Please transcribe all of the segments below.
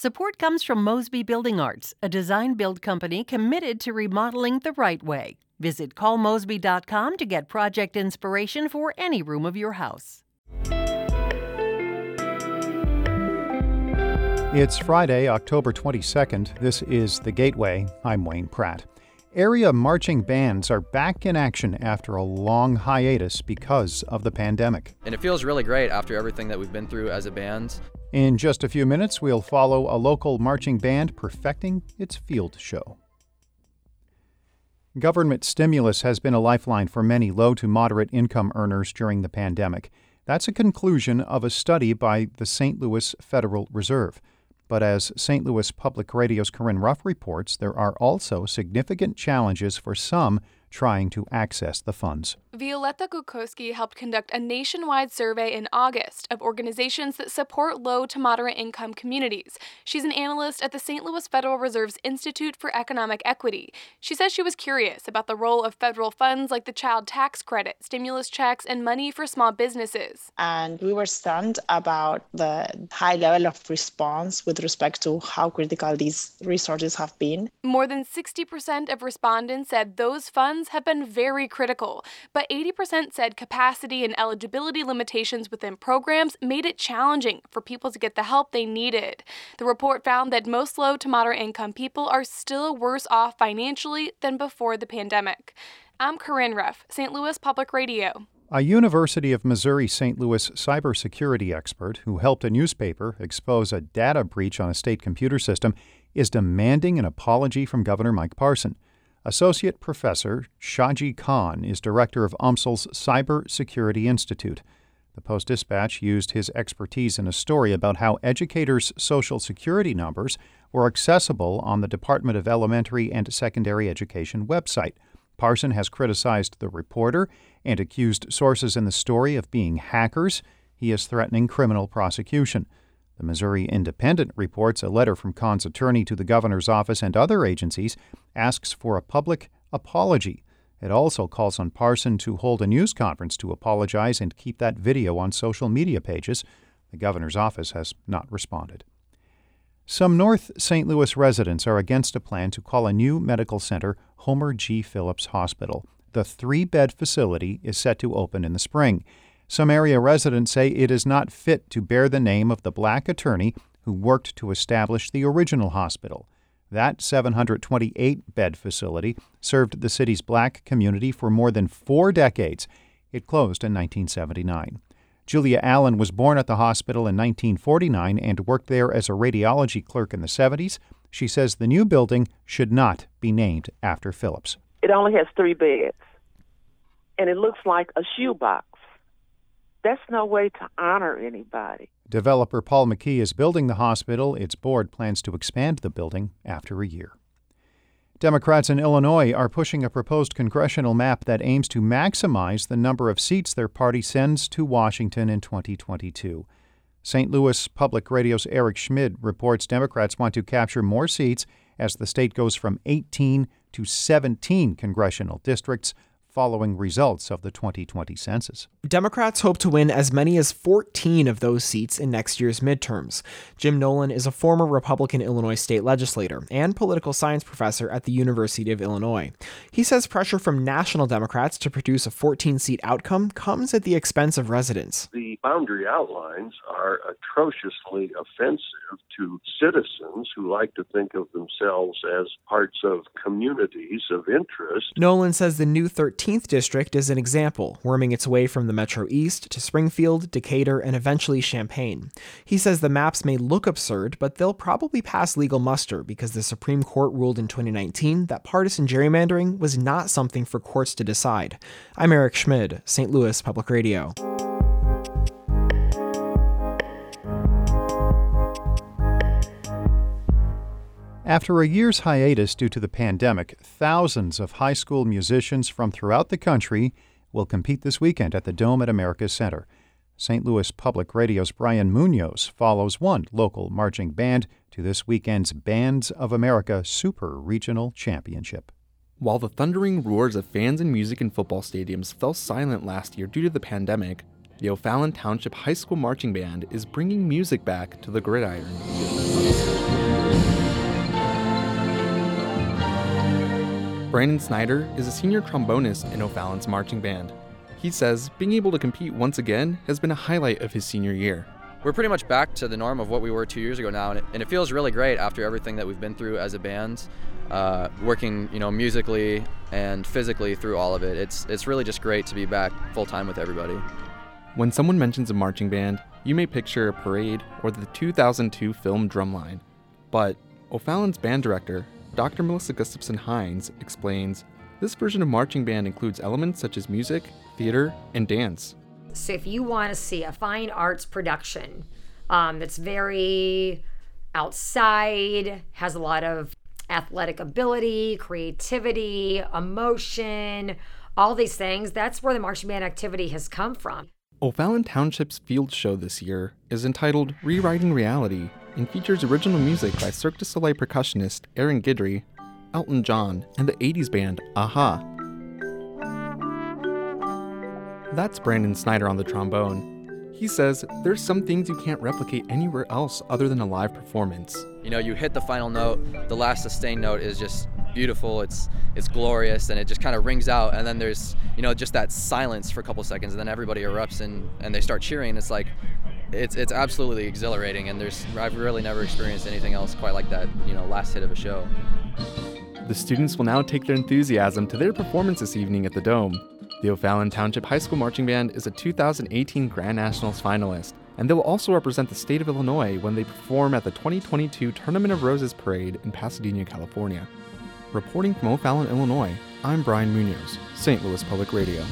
Support comes from Mosby Building Arts, a design-build company committed to remodeling the right way. Visit callmosby.com to get project inspiration for any room of your house. It's Friday, October 22nd. This is The Gateway. I'm Wayne Pratt. Area marching bands are back in action after a long hiatus because of the pandemic. And it feels really great after everything that we've been through as a band. In just a few minutes, we'll follow a local marching band perfecting its field show. Government stimulus has been a lifeline for many low to moderate income earners during the pandemic. That's a conclusion of a study by the St. Louis Federal Reserve. But as St. Louis Public Radio's Corinne Ruff reports, there are also significant challenges for some trying to access the funds. Violeta Kukowski helped conduct a nationwide survey in August of organizations that support low to moderate income communities. She's an analyst at the St. Louis Federal Reserve's Institute for Economic Equity. She says she was curious about the role of federal funds like the child tax credit, stimulus checks, and money for small businesses. And we were stunned about the high level of response with respect to how critical these resources have been. More than 60% of respondents said those funds have been very critical, but 80% said capacity and eligibility limitations within programs made it challenging for people to get the help they needed. The report found that most low to moderate income people are still worse off financially than before the pandemic. I'm Corinne Ruff, St. Louis Public Radio. A University of Missouri-St. Louis cybersecurity expert who helped a newspaper expose a data breach on a state computer system is demanding an apology from Governor Mike Parson. Associate Professor Shaji Khan is director of UMSL's Cybersecurity Institute. The Post-Dispatch used his expertise in a story about how educators' social security numbers were accessible on the Department of Elementary and Secondary Education website. Parson has criticized the reporter and accused sources in the story of being hackers. He is threatening criminal prosecution. The Missouri Independent reports a letter from Khan's attorney to the governor's office and other agencies asks for a public apology. It also calls on Parson to hold a news conference to apologize and keep that video on social media pages. The governor's office has not responded. Some North St. Louis residents are against a plan to call a new medical center Homer G. Phillips Hospital. The 3-bed facility is set to open in the spring. Some area residents say it is not fit to bear the name of the black attorney who worked to establish the original hospital. That 728-bed facility served the city's black community for more than 4 decades. It closed in 1979. Julia Allen was born at the hospital in 1949 and worked there as a radiology clerk in the 70s. She says the new building should not be named after Phillips. It only has 3 beds, and it looks like a shoebox. That's no way to honor anybody. Developer Paul McKee is building the hospital. Its board plans to expand the building after a year. Democrats in Illinois are pushing a proposed congressional map that aims to maximize the number of seats their party sends to Washington in 2022. St. Louis Public Radio's Eric Schmid reports Democrats want to capture more seats as the state goes from 18 to 17 congressional districts following results of the 2020 census. Democrats hope to win as many as 14 of those seats in next year's midterms. Jim Nolan is a former Republican Illinois state legislator and political science professor at the University of Illinois. He says pressure from national Democrats to produce a 14-seat outcome comes at the expense of residents. The boundary outlines are atrociously offensive to citizens who like to think of themselves as parts of communities of interest. Nolan says the new 13th District is an example, worming its way from the Metro East to Springfield, Decatur, and eventually Champaign. He says the maps may look absurd, but they'll probably pass legal muster because the Supreme Court ruled in 2019 that partisan gerrymandering was not something for courts to decide. I'm Eric Schmid, St. Louis Public Radio. After a year's hiatus due to the pandemic, thousands of high school musicians from throughout the country will compete this weekend at the Dome at America's Center. St. Louis Public Radio's Brian Munoz follows one local marching band to this weekend's Bands of America Super Regional Championship. While the thundering roars of fans and music in football stadiums fell silent last year due to the pandemic, the O'Fallon Township High School Marching Band is bringing music back to the gridiron. Brandon Snyder is a senior trombonist in O'Fallon's marching band. He says being able to compete once again has been a highlight of his senior year. We're pretty much back to the norm of what we were 2 years ago now, and it feels really great after everything that we've been through as a band, working, musically and physically through all of it. It's really just great to be back full-time with everybody. When someone mentions a marching band, you may picture a parade or the 2002 film Drumline. But O'Fallon's band director, Dr. Melissa Gustafson Hines, explains, this version of marching band includes elements such as music, theater, and dance. So if you want to see a fine arts production that's very outside, has a lot of athletic ability, creativity, emotion, all these things, that's where the marching band activity has come from. O'Fallon Township's field show this year is entitled Rewriting Reality and features original music by Cirque du Soleil percussionist Aaron Gidry, Elton John, and the 80s band A-ha. That's Brandon Snyder on the trombone. He says there's some things you can't replicate anywhere else other than a live performance. You hit the final note, the last sustained note is just beautiful, it's glorious, and it just kind of rings out, and then there's, just that silence for a couple seconds, and then everybody erupts and they start cheering. It's like, it's absolutely exhilarating, and I've really never experienced anything else quite like that, last hit of a show. The students will now take their enthusiasm to their performance this evening at the Dome. The O'Fallon Township High School Marching Band is a 2018 Grand Nationals finalist, and they will also represent the state of Illinois when they perform at the 2022 Tournament of Roses Parade in Pasadena, California. Reporting from O'Fallon, Illinois, I'm Brian Munoz, St. Louis Public Radio.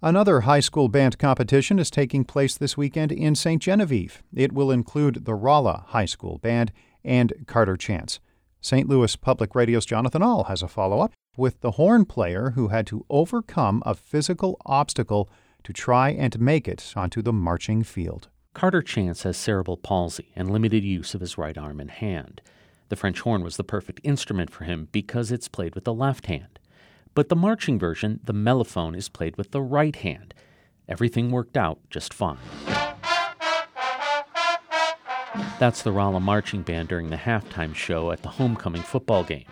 Another high school band competition is taking place this weekend in St. Genevieve. It will include the Rolla High School Band and Carter Chance. St. Louis Public Radio's Jonathan All has a follow-up with the horn player who had to overcome a physical obstacle to try and make it onto the marching field. Carter Chance has cerebral palsy and limited use of his right arm and hand. The French horn was the perfect instrument for him because it's played with the left hand. But the marching version, the mellophone, is played with the right hand. Everything worked out just fine. That's the Rolla Marching Band during the halftime show at the homecoming football game.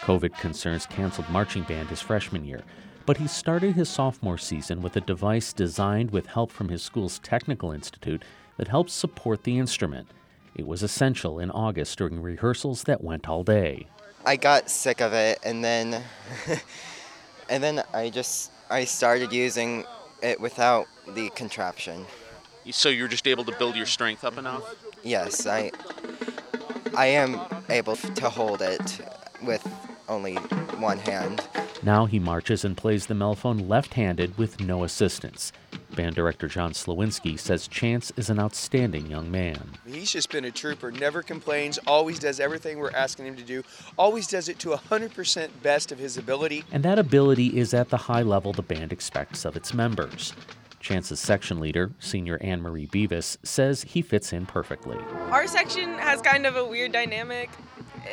COVID concerns canceled marching band his freshman year, but he started his sophomore season with a device designed with help from his school's technical institute that helps support the instrument. It was essential in August during rehearsals that went all day. I got sick of it, and then I started using it without the contraption. So you're just able to build your strength up enough? Yes, I am able to hold it with only one hand. Now he marches and plays the mellophone left-handed with no assistance. Band director John Slowinski says Chance is an outstanding young man. He's just been a trooper, never complains, always does everything we're asking him to do, always does it to 100% best of his ability. And that ability is at the high level the band expects of its members. Chance's section leader, senior Anne-Marie Beavis, says he fits in perfectly. Our section has kind of a weird dynamic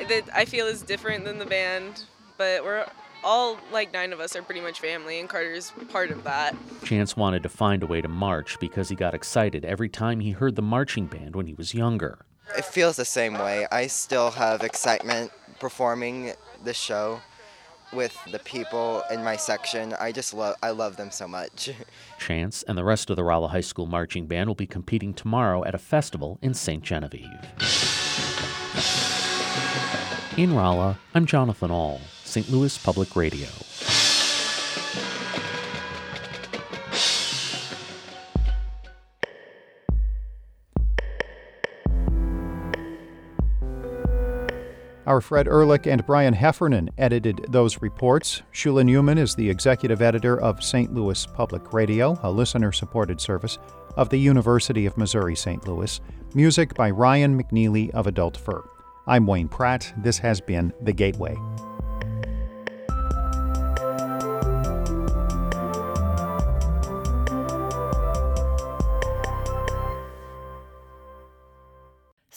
that I feel is different than the band, but we're all, like, 9 of us are pretty much family, and Carter's part of that. Chance wanted to find a way to march because he got excited every time he heard the marching band when he was younger. It feels the same way. I still have excitement performing the show with the people in my section. I love them so much. Chance and the rest of the Rolla High School Marching Band will be competing tomorrow at a festival in St. Genevieve. In Rolla, I'm Jonathan All, St. Louis Public Radio. Our Fred Ehrlich and Brian Heffernan edited those reports. Shula Newman is the executive editor of St. Louis Public Radio, a listener-supported service of the University of Missouri-St. Louis. Music by Ryan McNeely of Adult Fur. I'm Wayne Pratt. This has been The Gateway.